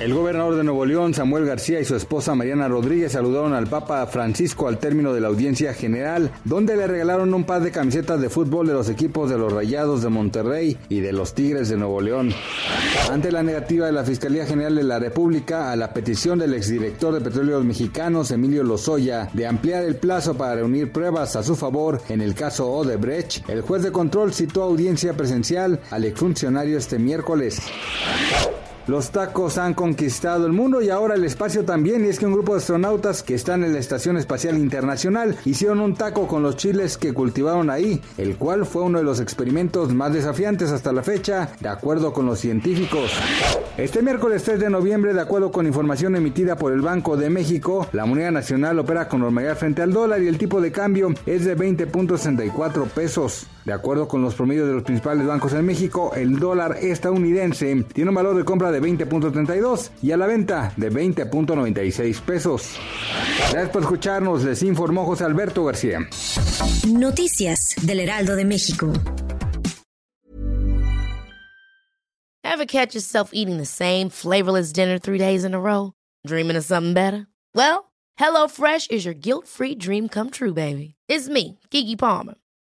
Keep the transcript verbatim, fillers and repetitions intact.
El gobernador de Nuevo León, Samuel García, y su esposa Mariana Rodríguez saludaron al Papa Francisco al término de la audiencia general, donde le regalaron un par de camisetas de fútbol de los equipos de los Rayados de Monterrey y de los Tigres de Nuevo León. Ante la negativa de la Fiscalía General de la República a la petición del exdirector de Petróleos Mexicanos, Emilio Lozoya, de ampliar el plazo para reunir pruebas a su favor en el caso Odebrecht, el juez de control citó a audiencia presencial al exfuncionario este miércoles. Los tacos han conquistado el mundo y ahora el espacio también, y es que un grupo de astronautas que están en la Estación Espacial Internacional hicieron un taco con los chiles que cultivaron ahí, el cual fue uno de los experimentos más desafiantes hasta la fecha, de acuerdo con los científicos. Este miércoles tres de noviembre, de acuerdo con información emitida por el Banco de México, la moneda nacional opera con normalidad frente al dólar y el tipo de cambio es de veinte punto sesenta y cuatro pesos. De acuerdo con los promedios de los principales bancos en México, el dólar estadounidense tiene un valor de compra de veinte punto treinta y dos y a la venta de veinte punto noventa y seis pesos. Gracias por escucharnos, les informó José Alberto García. Noticias del Heraldo de México. Ever catch yourself eating the same flavorless dinner three days in a row? Dreaming of something better? Well, HelloFresh is your guilt-free dream come true, baby. It's me, Kiki Palmer.